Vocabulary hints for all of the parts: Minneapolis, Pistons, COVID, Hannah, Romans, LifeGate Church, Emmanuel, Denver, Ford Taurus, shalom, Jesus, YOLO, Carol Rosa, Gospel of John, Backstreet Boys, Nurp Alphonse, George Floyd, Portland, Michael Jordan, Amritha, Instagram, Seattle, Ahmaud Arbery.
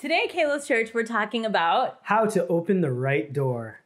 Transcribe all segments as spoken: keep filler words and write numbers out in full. Today, Kalos Church, we're talking about how to open the right door.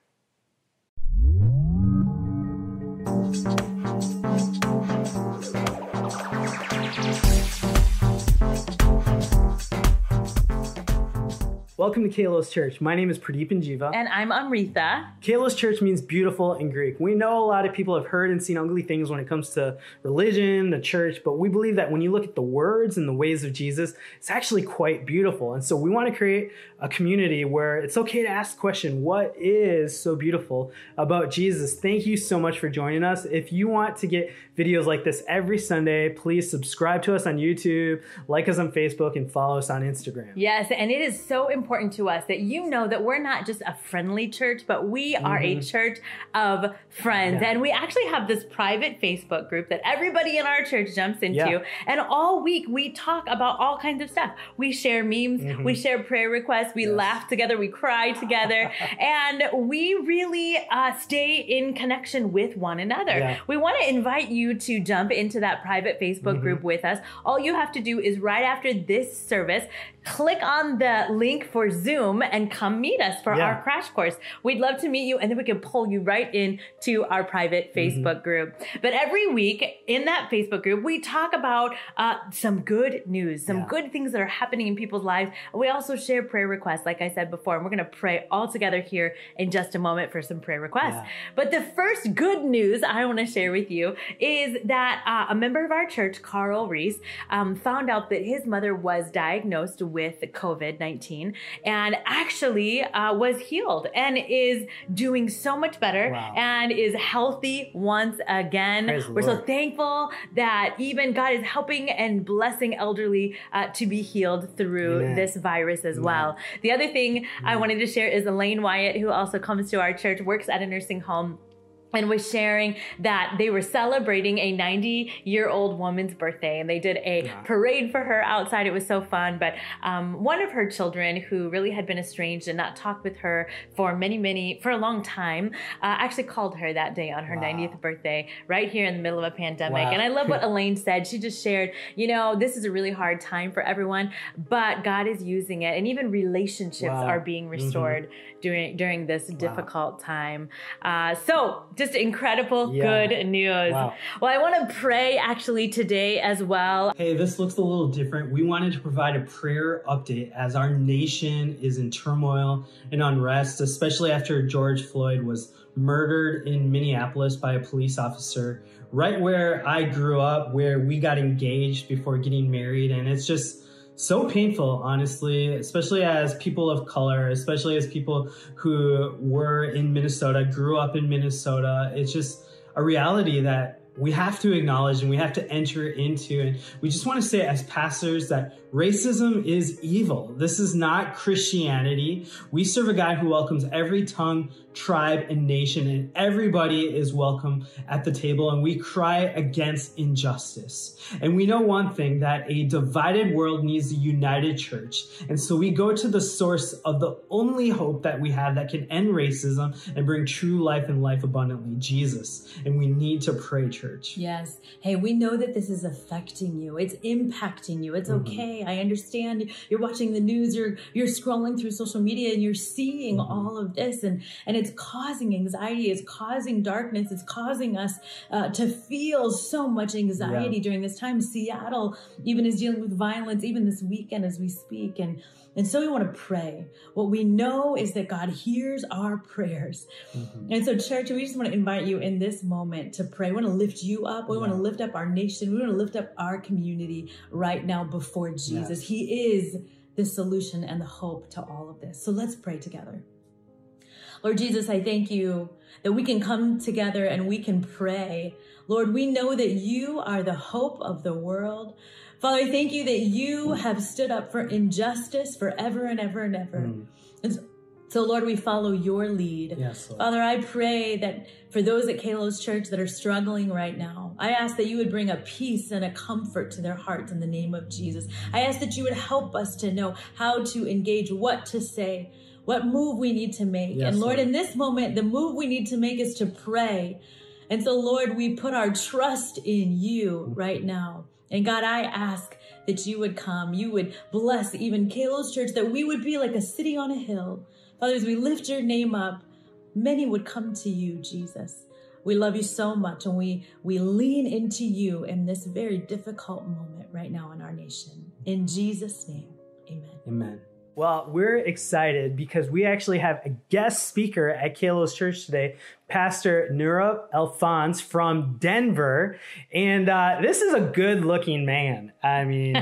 Welcome to Kalos Church. My name is Pradeep Njiva. And I'm Amritha. Kalos Church means beautiful in Greek. We know a lot of people have heard and seen ugly things when it comes to religion, the church, but we believe that when you look at the words and the ways of Jesus, it's actually quite beautiful. And so we want to create a community where it's okay to ask the question, what is so beautiful about Jesus? Thank you so much for joining us. If you want to get videos like this every Sunday, please subscribe to us on YouTube, like us on Facebook, and follow us on Instagram. Yes, and it is so important. important to us that you know that we're not just a friendly church, but we are mm-hmm. a church of friends. Yeah. And we actually have this private Facebook group that everybody in our church jumps into. Yeah. And all week we talk about all kinds of stuff. We share memes, mm-hmm. we share prayer requests, we yes. laugh together, we cry together, and we really uh, stay in connection with one another. Yeah. We want to invite you to jump into that private Facebook mm-hmm. group with us. All you have to do is right after this service, click on the link for Zoom and come meet us for yeah. our crash course. We'd love to meet you, and then we can pull you right in to our private Facebook mm-hmm. group. But every week in that Facebook group, we talk about uh, some good news, some yeah. good things that are happening in people's lives. We also share prayer requests, like I said before, and we're going to pray all together here in just a moment for some prayer requests. Yeah. But the first good news I want to share with you is that uh, a member of our church, Carl Reese, um, found out that his mother was diagnosed with COVID nineteen and actually uh, was healed and is doing so much better wow. and is healthy once again. Praise We're Lord. So thankful that even God is helping and blessing elderly uh, to be healed through Amen. This virus as Amen. Well. The other thing Amen. I wanted to share is Elaine Wyatt, who also comes to our church, works at a nursing home, and was sharing that they were celebrating a ninety-year-old woman's birthday, and they did a yeah. parade for her outside. It was so fun. But um, one of her children, who really had been estranged and not talked with her for many, many, for a long time, uh, actually called her that day on her wow. ninetieth birthday, right here in the middle of a pandemic. Wow. And I love what Elaine said. She just shared, you know, this is a really hard time for everyone, but God is using it. And even relationships wow. are being restored mm-hmm. during, during this wow. difficult time. Uh, so just Just incredible yeah. good news. Wow. Well, I want to pray actually today as well. Hey, this looks a little different. We wanted to provide a prayer update as our nation is in turmoil and unrest, especially after George Floyd was murdered in Minneapolis by a police officer, right where I grew up, where we got engaged before getting married. And it's just so painful, honestly, especially as people of color, especially as people who were in Minnesota, grew up in Minnesota. It's just a reality that we have to acknowledge and we have to enter into. And we just want to say as pastors that racism is evil. This is not Christianity. We serve a God who welcomes every tongue, tribe, and nation, and everybody is welcome at the table. And we cry against injustice. And we know one thing, that a divided world needs a united church. And so we go to the source of the only hope that we have that can end racism and bring true life and life abundantly, Jesus. And we need to pray, church. Yes. Hey, we know that this is affecting you. It's impacting you. It's mm-hmm. okay. I understand you're watching the news, you're you're scrolling through social media, and you're seeing mm-hmm. all of this, and, and it's causing anxiety, it's causing darkness, it's causing us uh, to feel so much anxiety yeah. during this time. Seattle even is dealing with violence, even this weekend as we speak, and And so we want to pray. What we know is that God hears our prayers. Mm-hmm. And so, church, we just want to invite you in this moment to pray. We want to lift you up. We yeah. want to lift up our nation. We want to lift up our community right now before Jesus. Yes. He is the solution and the hope to all of this. So let's pray together. Lord Jesus, I thank you that we can come together and we can pray. Lord, we know that you are the hope of the world. Father, I thank you that you have stood up for injustice forever and ever and ever. Mm. And so, Lord, we follow your lead. Yes, Lord. Father, I pray that for those at Kalos Church that are struggling right now, I ask that you would bring a peace and a comfort to their hearts in the name of Jesus. I ask that you would help us to know how to engage, what to say, what move we need to make. Yes, and Lord, Lord, in this moment, the move we need to make is to pray. And so, Lord, we put our trust in you right now. And God, I ask that you would come, you would bless even Kalos Church, that we would be like a city on a hill. Father, as we lift your name up, many would come to you, Jesus. We love you so much, and we, we lean into you in this very difficult moment right now in our nation. In Jesus' name, amen. Amen. Well, we're excited because we actually have a guest speaker at Kalos Church today, Pastor Nurp Alphonse from Denver. And uh, this is a good-looking man. I mean,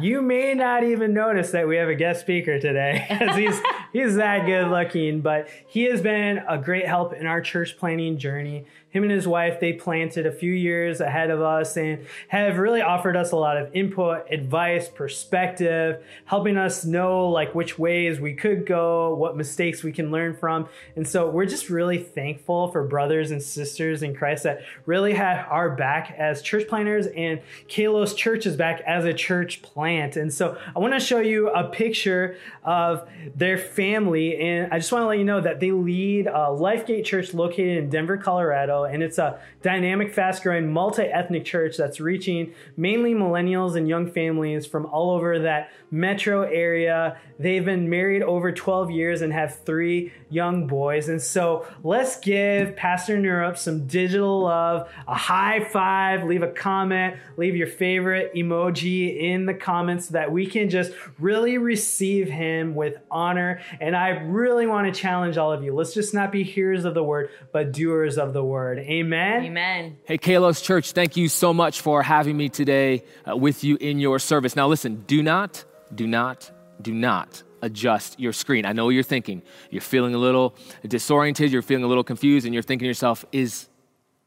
you may not even notice that we have a guest speaker today because he's, he's that good-looking. But he has been a great help in our church planning journey. Him and his wife, they planted a few years ahead of us and have really offered us a lot of input, advice, perspective, helping us know like which ways we could go, what mistakes we can learn from. And so we're just really thankful for brothers and sisters in Christ that really have our back as church planners, and Kalos Church is back as a church plant. And so I want to show you a picture of their family. And I just want to let you know that they lead a LifeGate Church located in Denver, Colorado. And it's a dynamic, fast-growing, multi-ethnic church that's reaching mainly millennials and young families from all over that metro area. They've been married over twelve years and have three young boys. And so let's give Pastor Nurp some digital love, a high five, leave a comment, leave your favorite emoji in the comments so that we can just really receive him with honor. And I really want to challenge all of you. Let's just not be hearers of the word, but doers of the word. Amen. Amen. Hey, Kalos Church, thank you so much for having me today uh, with you in your service. Now, listen, do not, do not, do not adjust your screen. I know what you're thinking. You're feeling a little disoriented. You're feeling a little confused, and you're thinking to yourself, is,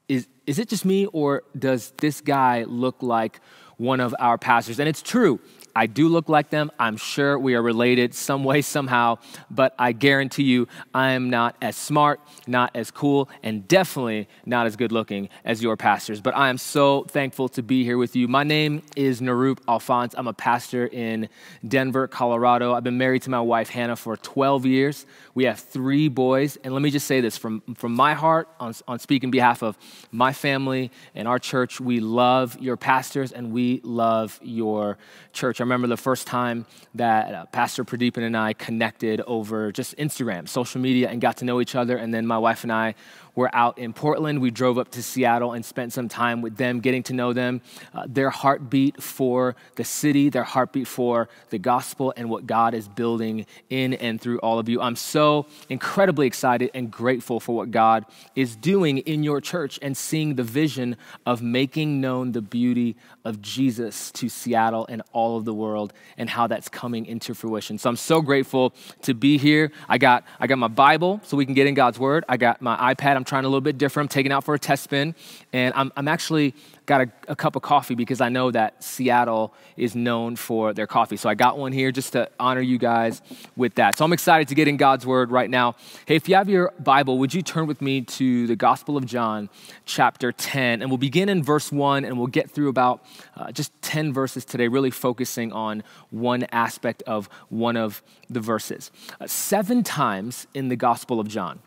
is, is it just me, or does this guy look like one of our pastors? And it's true. I do look like them. I'm sure we are related some way, somehow, but I guarantee you I am not as smart, not as cool, and definitely not as good looking as your pastors. But I am so thankful to be here with you. My name is Nurp Alphonse. I'm a pastor in Denver, Colorado. I've been married to my wife, Hannah, for twelve years. We have three boys. And let me just say this from, from my heart, on, on speaking behalf of my family and our church, we love your pastors and we love your church. I remember the first time that uh, Pastor Pradeep and I connected over just Instagram, social media, and got to know each other. And then my wife and I were out in Portland. We drove up to Seattle and spent some time with them, getting to know them, uh, their heartbeat for the city, their heartbeat for the gospel, and what God is building in and through all of you. I'm so incredibly excited and grateful for what God is doing in your church and seeing the vision of making known the beauty of Jesus to Seattle and all of the world and how that's coming into fruition. So I'm so grateful to be here. I got I got my Bible so we can get in God's word. I got my iPad. I'm trying a little bit different. I'm taking out for a test spin. And I'm, I'm actually got a, a cup of coffee because I know that Seattle is known for their coffee. So I got one here just to honor you guys with that. So I'm excited to get in God's word right now. Hey, if you have your Bible, would you turn with me to the Gospel of John, chapter ten, and we'll begin in verse one, and we'll get through about uh, just ten verses today, really focusing on one aspect of one of the verses. Uh, seven times in the Gospel of John,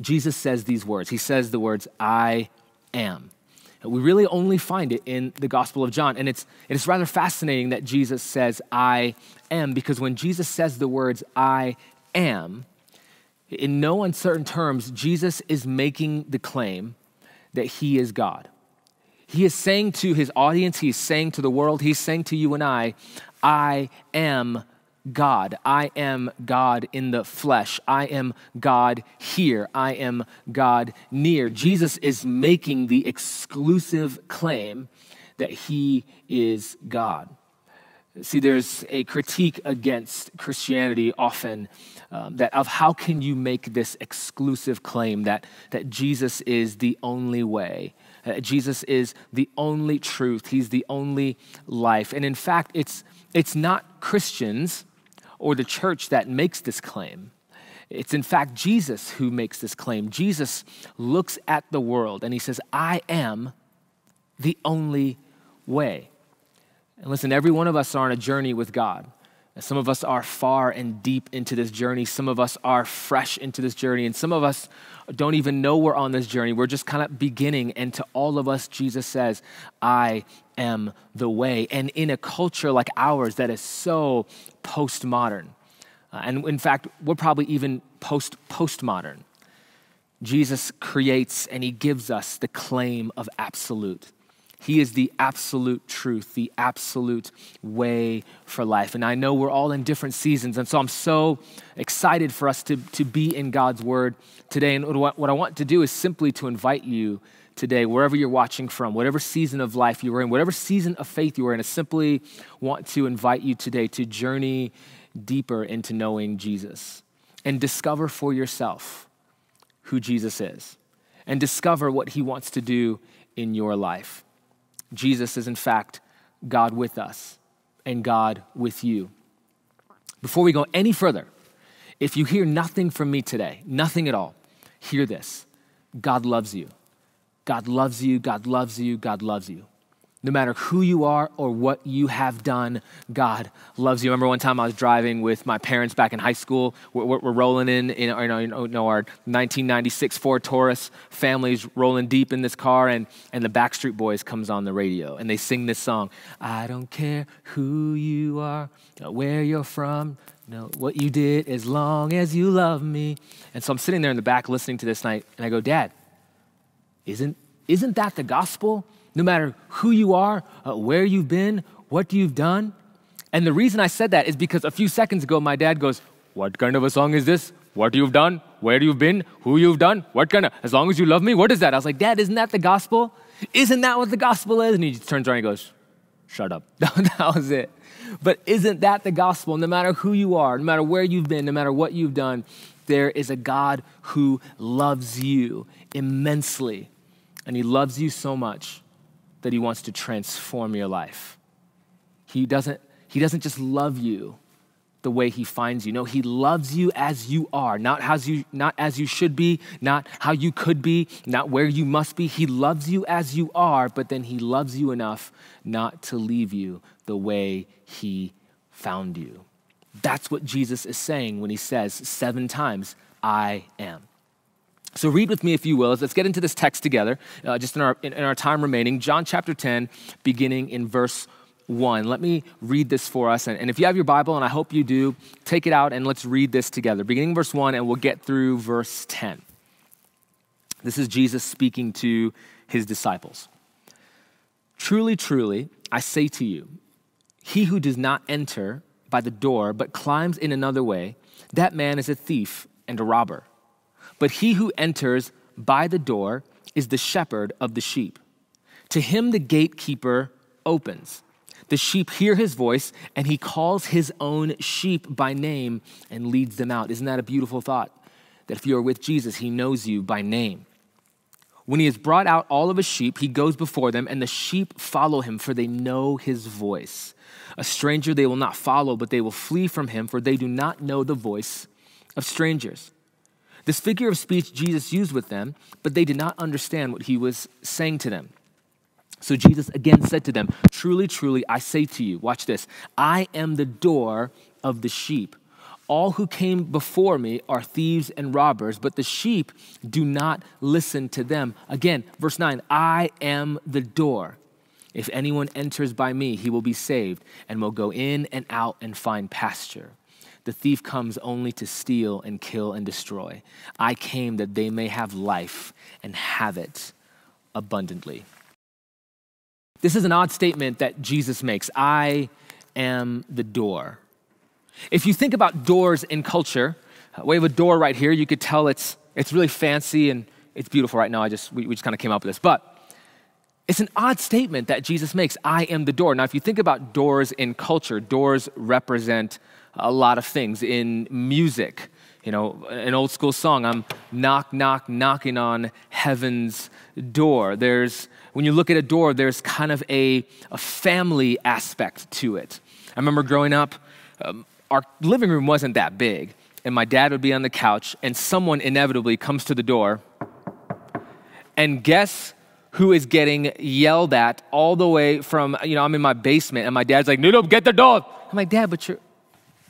Jesus says these words. He says the words, I am. We really only find it in the Gospel of John. And it's it's rather fascinating that Jesus says, I am, because when Jesus says the words, I am, in no uncertain terms, Jesus is making the claim that he is God. He is saying to his audience, he's saying to the world, he's saying to you and I, I am God. I am God in the flesh. I am God here. I am God near. Jesus is making the exclusive claim that he is God. See, there's a critique against Christianity often um, that of how can you make this exclusive claim that, that Jesus is the only way. Uh, Jesus is the only truth. He's the only life. And in fact, it's it's not Christians or the church that makes this claim. It's in fact Jesus who makes this claim. Jesus looks at the world and he says, I am the only way. And listen, every one of us are on a journey with God. Some of us are far and deep into this journey. Some of us are fresh into this journey. And some of us don't even know we're on this journey. We're just kind of beginning. And to all of us, Jesus says, I am the way. And in a culture like ours that is so postmodern, uh, and in fact, we're probably even post-postmodern, Jesus creates and he gives us the claim of absolute. He is the absolute truth, the absolute way for life. And I know we're all in different seasons. And so I'm so excited for us to, to be in God's word today. And what, what I want to do is simply to invite you today, wherever you're watching from, whatever season of life you are in, whatever season of faith you are in, I simply want to invite you today to journey deeper into knowing Jesus and discover for yourself who Jesus is and discover what he wants to do in your life. Jesus is, in fact, God with us and God with you. Before we go any further, if you hear nothing from me today, nothing at all, hear this. God loves you. God loves you. God loves you. God loves you. No matter who you are or what you have done, God loves you. I remember one time I was driving with my parents back in high school. We're, we're rolling in, in our, you know, our nineteen ninety-six Ford Taurus. Family's rolling deep in this car, and, and the Backstreet Boys comes on the radio, and they sing this song. I don't care who you are, where you're from, no, what you did as long as you love me. And so I'm sitting there in the back listening to this night, and I go, Dad, isn't, isn't that the gospel? No matter who you are, uh, where you've been, what you've done. And the reason I said that is because a few seconds ago, my dad goes, what kind of a song is this? What you've done, where you've been, who you've done, what kind of, as long as you love me, what is that? I was like, Dad, isn't that the gospel? Isn't that what the gospel is? And he just turns around and goes, shut up. That was it. But isn't that the gospel? No matter who you are, no matter where you've been, no matter what you've done, there is a God who loves you immensely. And he loves you so much that he wants to transform your life. He doesn't, he doesn't just love you the way he finds you. No, he loves you as you are, not as you, not as you should be, not how you could be, not where you must be. He loves you as you are, but then he loves you enough not to leave you the way he found you. That's what Jesus is saying when he says seven times, I am. So read with me, if you will. Let's get into this text together, uh, just in our in, in our time remaining. John chapter ten, beginning in verse one. Let me read this for us. And, and if you have your Bible, and I hope you do, take it out and let's read this together. Beginning verse one, and we'll get through verse ten. This is Jesus speaking to his disciples. Truly, truly, I say to you, he who does not enter by the door, but climbs in another way, that man is a thief and a robber. But he who enters by the door is the shepherd of the sheep. To him the gatekeeper opens. The sheep hear his voice, and he calls his own sheep by name and leads them out. Isn't that a beautiful thought? That if you are with Jesus, he knows you by name. When he has brought out all of his sheep, he goes before them, and the sheep follow him, for they know his voice. A stranger they will not follow, but they will flee from him, for they do not know the voice of strangers. This figure of speech Jesus used with them, but they did not understand what he was saying to them. So Jesus again said to them, truly, truly, I say to you, watch this, I am the door of the sheep. All who came before me are thieves and robbers, but the sheep do not listen to them. Again, verse nine, I am the door. If anyone enters by me, he will be saved and will go in and out and find pasture. The thief comes only to steal and kill and destroy. I came that they may have life and have it abundantly. This is an odd statement that Jesus makes. I am the door. If you think about doors in culture, we have a door right here. You could tell it's it's really fancy and it's beautiful right now. I just we, we just kind of came up with this. But it's an odd statement that Jesus makes. I am the door. Now, if you think about doors in culture, doors represent a lot of things. In music, you know, an old school song, I'm knock, knock, knocking on heaven's door. There's, when you look at a door, there's kind of a, a family aspect to it. I remember growing up, um, our living room wasn't that big, and my dad would be on the couch, and someone inevitably comes to the door, and guess who is getting yelled at all the way from, you know, I'm in my basement, and my dad's like, no, no, get the door. I'm like, Dad, but you're,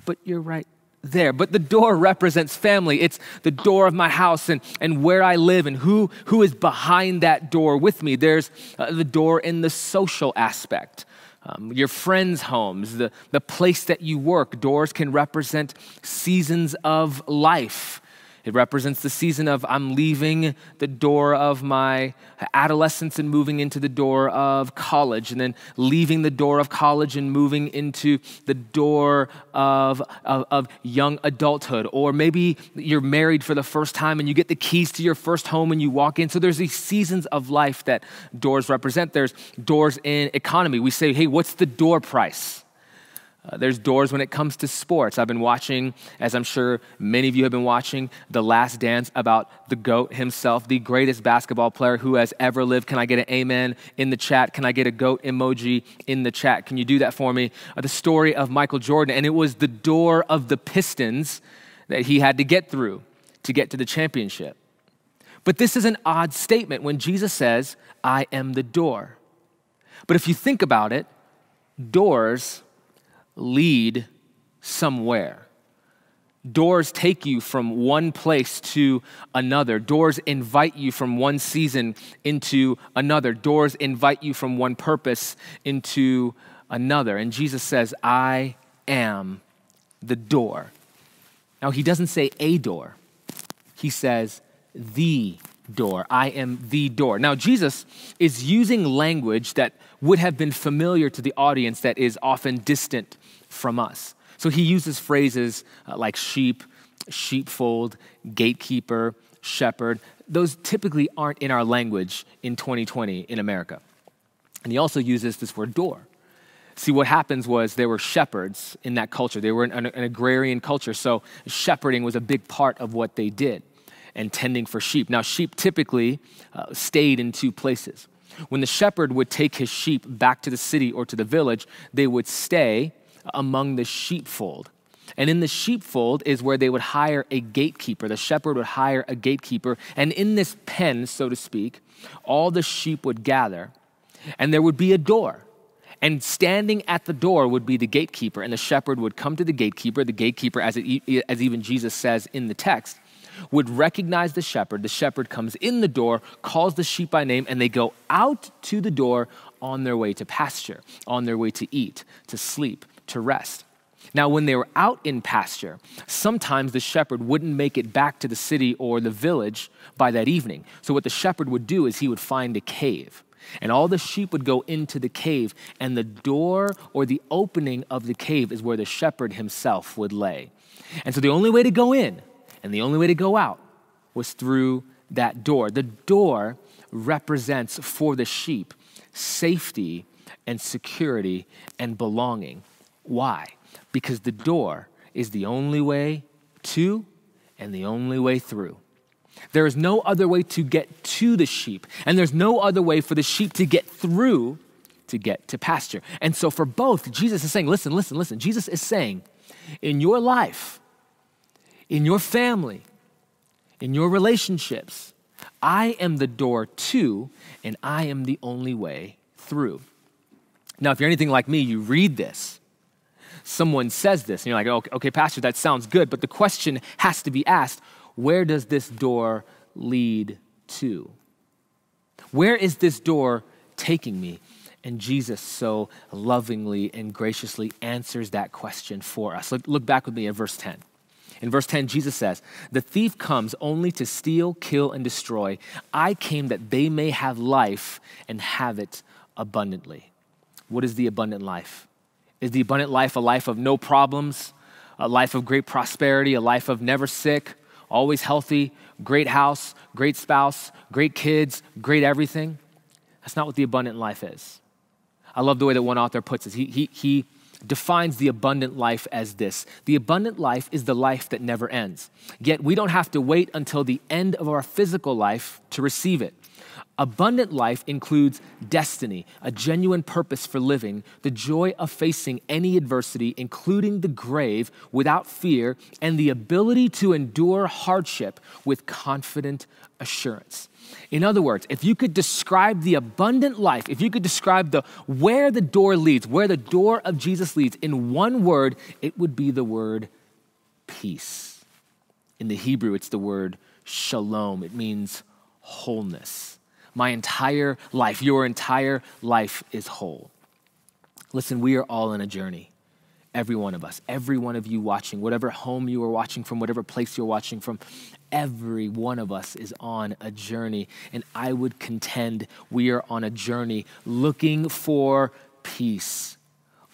but you're right there. But the door represents family. It's the door of my house and, and where I live and who, who is behind that door with me. There's uh, the door in the social aspect. Um, your friends' homes, the, the place that you work. Doors can represent seasons of life. It represents the season of I'm leaving the door of my adolescence and moving into the door of college, and then leaving the door of college and moving into the door of, of, of young adulthood. Or maybe you're married for the first time and you get the keys to your first home and you walk in. So there's these seasons of life that doors represent. There's doors in economy. We say, hey, what's the door price? Uh, there's doors when it comes to sports. I've been watching, as I'm sure many of you have been watching, The Last Dance about the GOAT himself, the greatest basketball player who has ever lived. Can I get an amen in the chat? Can I get a GOAT emoji in the chat? Can you do that for me? Uh, the story of Michael Jordan, and it was the door of the Pistons that he had to get through to get to the championship. But this is an odd statement when Jesus says, I am the door. But if you think about it, doors lead somewhere. Doors take you from one place to another. Doors invite you from one season into another. Doors invite you from one purpose into another. And Jesus says, I am the door. Now, he doesn't say a door. He says the door. I am the door. Now, Jesus is using language that would have been familiar to the audience that is often distant from us. So he uses phrases like sheep, sheepfold, gatekeeper, shepherd. Those typically aren't in our language in twenty twenty in America. And he also uses this word door. See, what happens was there were shepherds in that culture. They were in an agrarian culture, so shepherding was a big part of what they did, and tending for sheep. Now, sheep typically uh, stayed in two places. When the shepherd would take his sheep back to the city or to the village, they would stay among the sheepfold. And in the sheepfold is where they would hire a gatekeeper. The shepherd would hire a gatekeeper. And in this pen, so to speak, all the sheep would gather, and there would be a door. And standing at the door would be the gatekeeper, and the shepherd would come to the gatekeeper. The gatekeeper, as, it, as even Jesus says in the text, would recognize the shepherd. The shepherd comes in the door, calls the sheep by name, and they go out to the door on their way to pasture, on their way to eat, to sleep, to rest. Now, when they were out in pasture, sometimes the shepherd wouldn't make it back to the city or the village by that evening. So what the shepherd would do is he would find a cave, and all the sheep would go into the cave, and the door or the opening of the cave is where the shepherd himself would lay. And so the only way to go in and the only way to go out was through that door. The door represents for the sheep safety and security and belonging. Why? Because the door is the only way to and the only way through. There is no other way to get to the sheep, and there's no other way for the sheep to get through to get to pasture. And so for both, Jesus is saying, listen, listen, listen. Jesus is saying, in your life, in your family, in your relationships, I am the door to, and I am the only way through. Now, if you're anything like me, you read this. Someone says this, and you're like, okay, okay, Pastor, that sounds good, but the question has to be asked, where does this door lead to? Where is this door taking me? And Jesus so lovingly and graciously answers that question for us. Look, look back with me at verse ten. In verse ten, Jesus says, the thief comes only to steal, kill, and destroy. I came that they may have life and have it abundantly. What is the abundant life? Is the abundant life a life of no problems, a life of great prosperity, a life of never sick, always healthy, great house, great spouse, great kids, great everything? That's not what the abundant life is. I love the way that one author puts it. He, he, he, defines the abundant life as this. The abundant life is the life that never ends. Yet we don't have to wait until the end of our physical life to receive it. Abundant life includes destiny, a genuine purpose for living, the joy of facing any adversity, including the grave, without fear, and the ability to endure hardship with confident assurance. In other words, if you could describe the abundant life, if you could describe the where the door leads, where the door of Jesus leads in one word, it would be the word peace. In the Hebrew, it's the word shalom. It means wholeness. My entire life, your entire life is whole. Listen, we are all on a journey. Every one of us, every one of you watching, whatever home you are watching from, whatever place you're watching from, every one of us is on a journey. And I would contend we are on a journey looking for peace,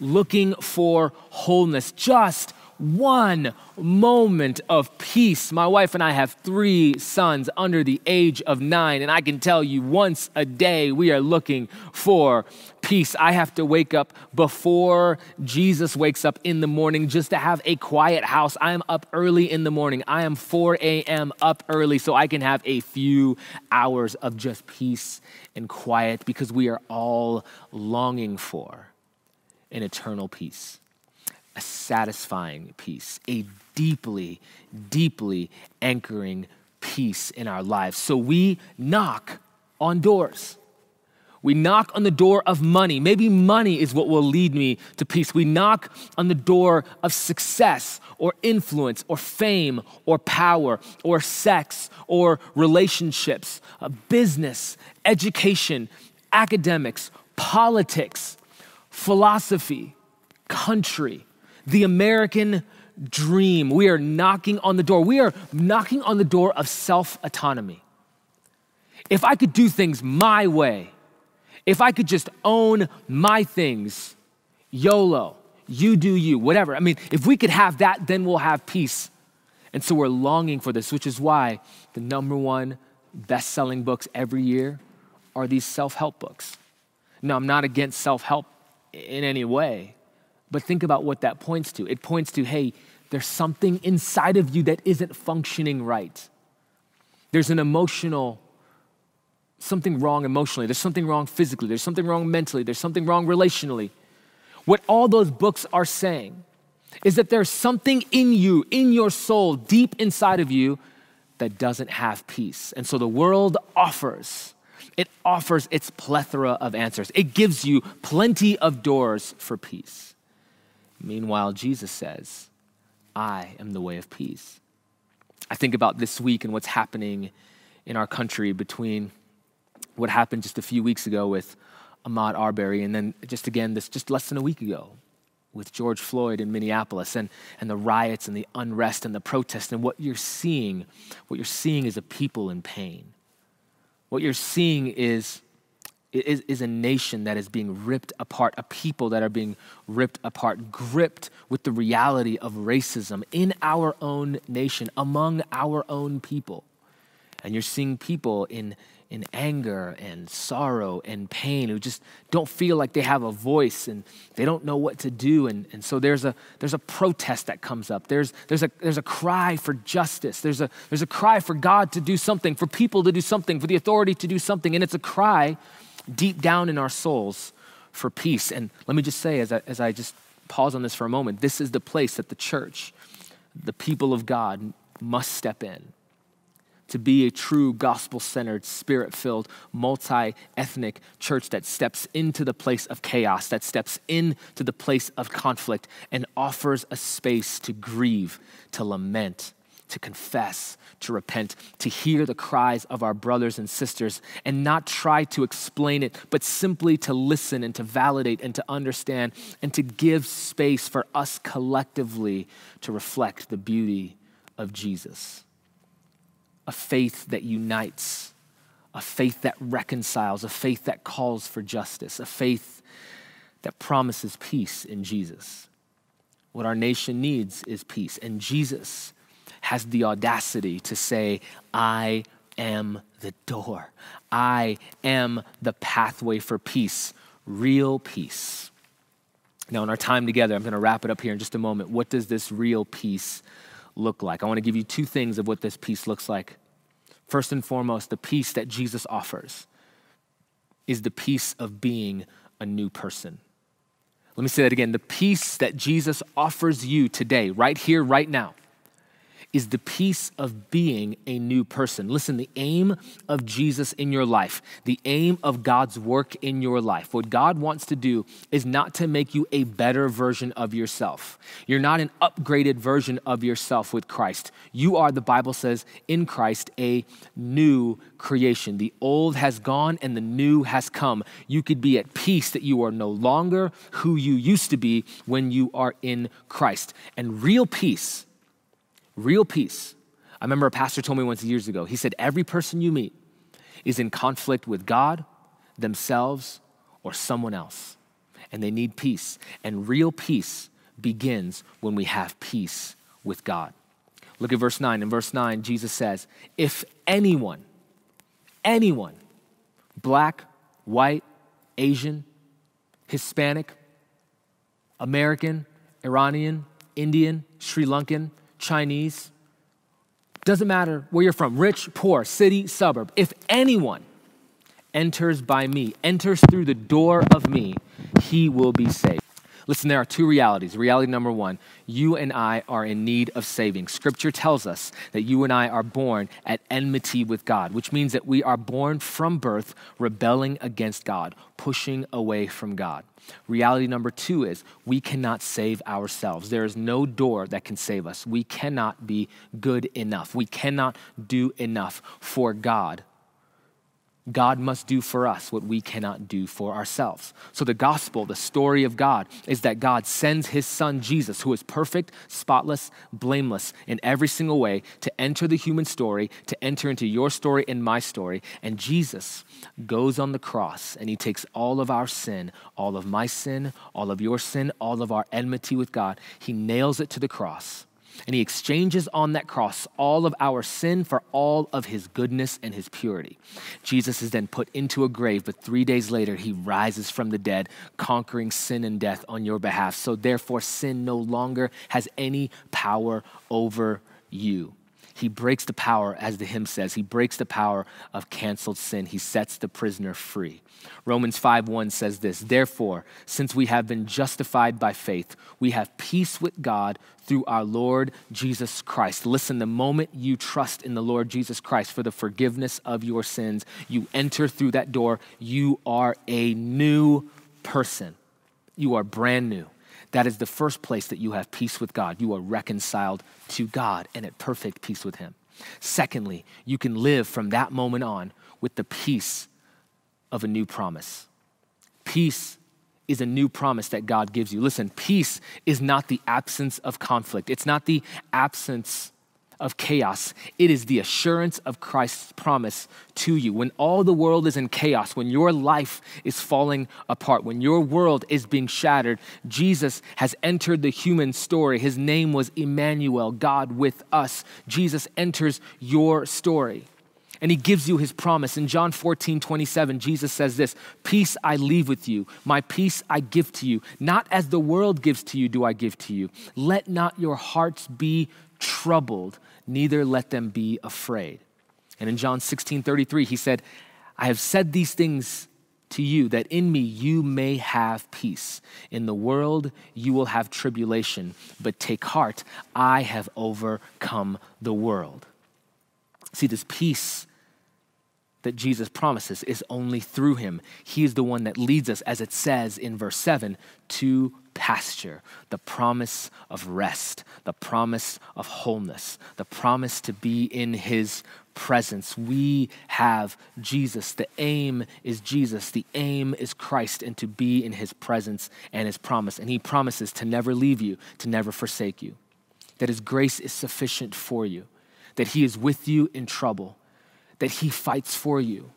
looking for wholeness, just one moment of peace. My wife and I have three sons under the age of nine, and I can tell you once a day we are looking for peace. I have to wake up before Jesus wakes up in the morning just to have a quiet house. I am up early in the morning. I am four a.m. up early so I can have a few hours of just peace and quiet, because we are all longing for an eternal peace. A satisfying peace, a deeply, deeply anchoring peace in our lives. So we knock on doors. We knock on the door of money. Maybe money is what will lead me to peace. We knock on the door of success or influence or fame or power or sex or relationships, business, education, academics, politics, philosophy, country, the American dream. We are knocking on the door. We are knocking on the door of self-autonomy. If I could do things my way, if I could just own my things, YOLO, you do you, whatever. I mean, if we could have that, then we'll have peace. And so we're longing for this, which is why the number one best-selling books every year are these self-help books. Now, I'm not against self-help in any way, but think about what that points to. It points to, hey, there's something inside of you that isn't functioning right. There's an emotional, something wrong emotionally. There's something wrong physically. There's something wrong mentally. There's something wrong relationally. What all those books are saying is that there's something in you, in your soul, deep inside of you that doesn't have peace. And so the world offers, it offers its plethora of answers. It gives you plenty of doors for peace. Meanwhile, Jesus says, I am the way of peace. I think about this week and what's happening in our country between what happened just a few weeks ago with Ahmaud Arbery and then just again, this just less than a week ago with George Floyd in Minneapolis and, and the riots and the unrest and the protests. And what you're seeing, what you're seeing is a people in pain. What you're seeing is Is, is a nation that is being ripped apart, a people that are being ripped apart, gripped with the reality of racism in our own nation, among our own people. And you're seeing people in, in anger and sorrow and pain who just don't feel like they have a voice and they don't know what to do. And, and so there's a, there's a protest that comes up. There's, there's, a, there's a cry for justice. There's a, there's a cry for God to do something, for people to do something, for the authority to do something. And it's a cry deep down in our souls for peace. And let me just say, as I, as I just pause on this for a moment, this is the place that the church, the people of God, must step in to be a true gospel-centered, spirit-filled, multi-ethnic church that steps into the place of chaos, that steps into the place of conflict and offers a space to grieve, to lament, to confess, to repent, to hear the cries of our brothers and sisters and not try to explain it, but simply to listen and to validate and to understand and to give space for us collectively to reflect the beauty of Jesus. A faith that unites, a faith that reconciles, a faith that calls for justice, a faith that promises peace in Jesus. What our nation needs is peace, and Jesus has the audacity to say, I am the door. I am the pathway for peace, real peace. Now, in our time together, I'm gonna wrap it up here in just a moment. What does this real peace look like? I wanna give you two things of what this peace looks like. First and foremost, the peace that Jesus offers is the peace of being a new person. Let me say that again. The peace that Jesus offers you today, right here, right now, is the peace of being a new person. Listen, the aim of Jesus in your life, the aim of God's work in your life, what God wants to do is not to make you a better version of yourself. You're not an upgraded version of yourself with Christ. You are, the Bible says, in Christ, a new creation. The old has gone and the new has come. You could be at peace that you are no longer who you used to be when you are in Christ. And real peace, real peace. I remember a pastor told me once years ago, he said, every person you meet is in conflict with God, themselves, or someone else, and they need peace. And real peace begins when we have peace with God. Look at verse nine. In verse nine, Jesus says, if anyone, anyone, black, white, Asian, Hispanic, American, Iranian, Indian, Sri Lankan, Chinese, doesn't matter where you're from, rich, poor, city, suburb. If anyone enters by me, enters through the door of me, he will be saved. Listen, there are two realities. Reality number one, you and I are in need of saving. Scripture tells us that you and I are born at enmity with God, which means that we are born from birth rebelling against God, pushing away from God. Reality number two is we cannot save ourselves. There is no door that can save us. We cannot be good enough. We cannot do enough for God. God must do for us what we cannot do for ourselves. So the gospel, the story of God, is that God sends his son, Jesus, who is perfect, spotless, blameless in every single way, to enter the human story, to enter into your story and my story. And Jesus goes on the cross and he takes all of our sin, all of my sin, all of your sin, all of our enmity with God. He nails it to the cross. And he exchanges on that cross all of our sin for all of his goodness and his purity. Jesus is then put into a grave, but three days later, he rises from the dead, conquering sin and death on your behalf. So therefore, sin no longer has any power over you. He breaks the power, as the hymn says, he breaks the power of canceled sin. He sets the prisoner free. Romans five one says this, therefore, since we have been justified by faith, we have peace with God through our Lord Jesus Christ. Listen, the moment you trust in the Lord Jesus Christ for the forgiveness of your sins, you enter through that door. You are a new person. You are brand new. That is the first place that you have peace with God. You are reconciled to God and at perfect peace with him. Secondly, you can live from that moment on with the peace of a new promise. Peace is a new promise that God gives you. Listen, peace is not the absence of conflict. It's not the absence of chaos. It is the assurance of Christ's promise to you. When all the world is in chaos, when your life is falling apart, when your world is being shattered, Jesus has entered the human story. His name was Emmanuel, God with us. Jesus enters your story and he gives you his promise. In John fourteen twenty-seven, Jesus says this, peace I leave with you, my peace I give to you. Not as the world gives to you, do I give to you. Let not your hearts be troubled, neither let them be afraid. And in John sixteen thirty-three, he said, I have said these things to you that in me you may have peace. In the world you will have tribulation, but take heart, I have overcome the world. See, this peace that Jesus promises is only through him. He is the one that leads us, as it says in verse seven, to pasture, the promise of rest, the promise of wholeness, the promise to be in his presence. We have Jesus. The aim is Jesus. The aim is Christ, and to be in his presence and his promise. And he promises to never leave you, to never forsake you, that his grace is sufficient for you, that he is with you in trouble, that he fights for you,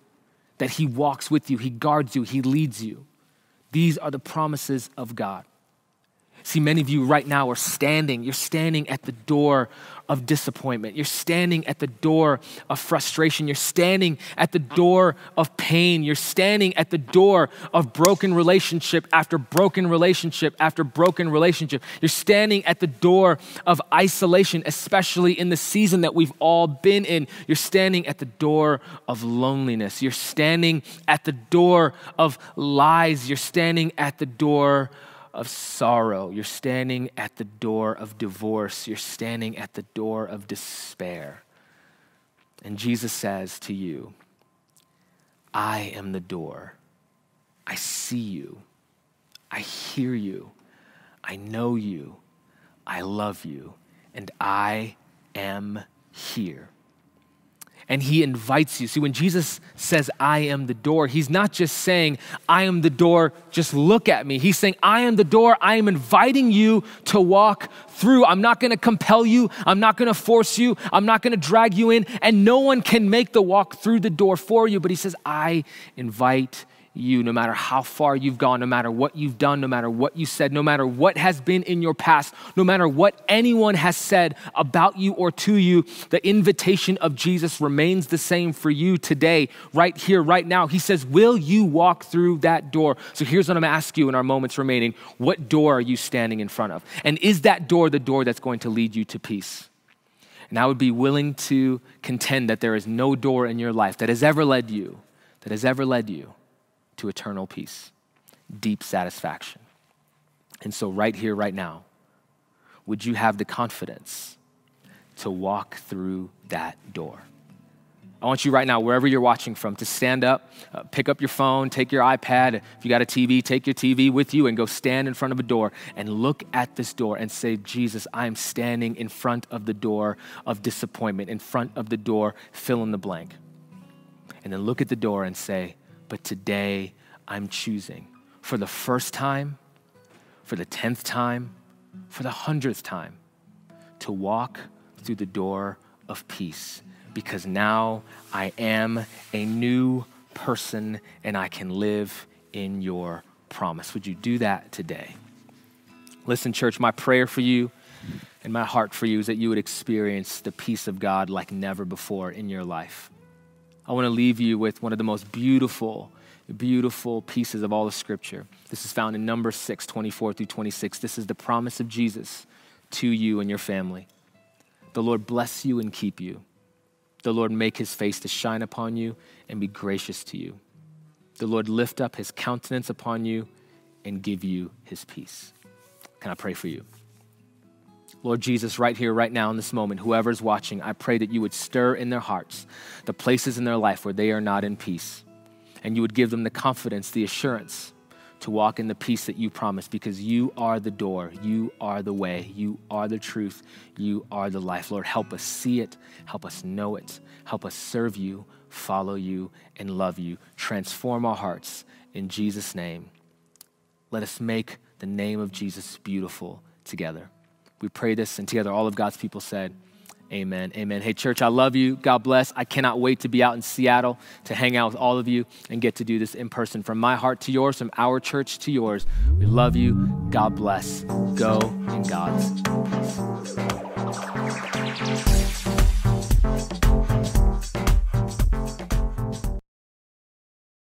that he walks with you, he guards you, he leads you. These are the promises of God. See, many of you right now are standing, you're standing at the door of disappointment. You're standing at the door of frustration. You're standing at the door of pain. You're standing at the door of broken relationship after broken relationship after broken relationship. You're standing at the door of isolation, especially in the season that we've all been in. You're standing at the door of loneliness. You're standing at the door of lies. You're standing at the door of sorrow. You're standing at the door of divorce. You're standing at the door of despair. And Jesus says to you, I am the door. I see you. I hear you. I know you. I love you. And I am here. And he invites you. See, when Jesus says, I am the door, he's not just saying, I am the door, just look at me. He's saying, I am the door. I am inviting you to walk through. I'm not gonna compel you. I'm not gonna force you. I'm not gonna drag you in. And no one can make the walk through the door for you. But he says, I invite you, no matter how far you've gone, no matter what you've done, no matter what you said, no matter what has been in your past, no matter what anyone has said about you or to you, the invitation of Jesus remains the same for you today, right here, right now. He says, will you walk through that door? So here's what I'm gonna ask you in our moments remaining. What door are you standing in front of? And is that door the door that's going to lead you to peace? And I would be willing to contend that there is no door in your life that has ever led you, that has ever led you to eternal peace, deep satisfaction. And so right here, right now, would you have the confidence to walk through that door? I want you right now, wherever you're watching from, to stand up, uh, pick up your phone, take your iPad. If you got a T V, take your T V with you and go stand in front of a door and look at this door and say, Jesus, I am standing in front of the door of disappointment, in front of the door, fill in the blank. And then look at the door and say, but today I'm choosing for the first time, for the tenth time, for the hundredth time to walk through the door of peace because now I am a new person and I can live in your promise. Would you do that today? Listen, church, my prayer for you and my heart for you is that you would experience the peace of God like never before in your life. I want to leave you with one of the most beautiful, beautiful pieces of all the scripture. This is found in Numbers six, twenty-four through twenty-six. This is the promise of Jesus to you and your family. The Lord bless you and keep you. The Lord make his face to shine upon you and be gracious to you. The Lord lift up his countenance upon you and give you his peace. Can I pray for you? Lord Jesus, right here, right now in this moment, whoever's watching, I pray that you would stir in their hearts the places in their life where they are not in peace. And you would give them the confidence, the assurance to walk in the peace that you promised because you are the door, you are the way, you are the truth, you are the life. Lord, help us see it, help us know it, help us serve you, follow you, and love you. Transform our hearts in Jesus' name. Let us make the name of Jesus beautiful together. We pray this, and together all of God's people said, amen, amen. Hey, church, I love you. God bless. I cannot wait to be out in Seattle to hang out with all of you and get to do this in person. From my heart to yours, from our church to yours, we love you. God bless. Go in God's peace.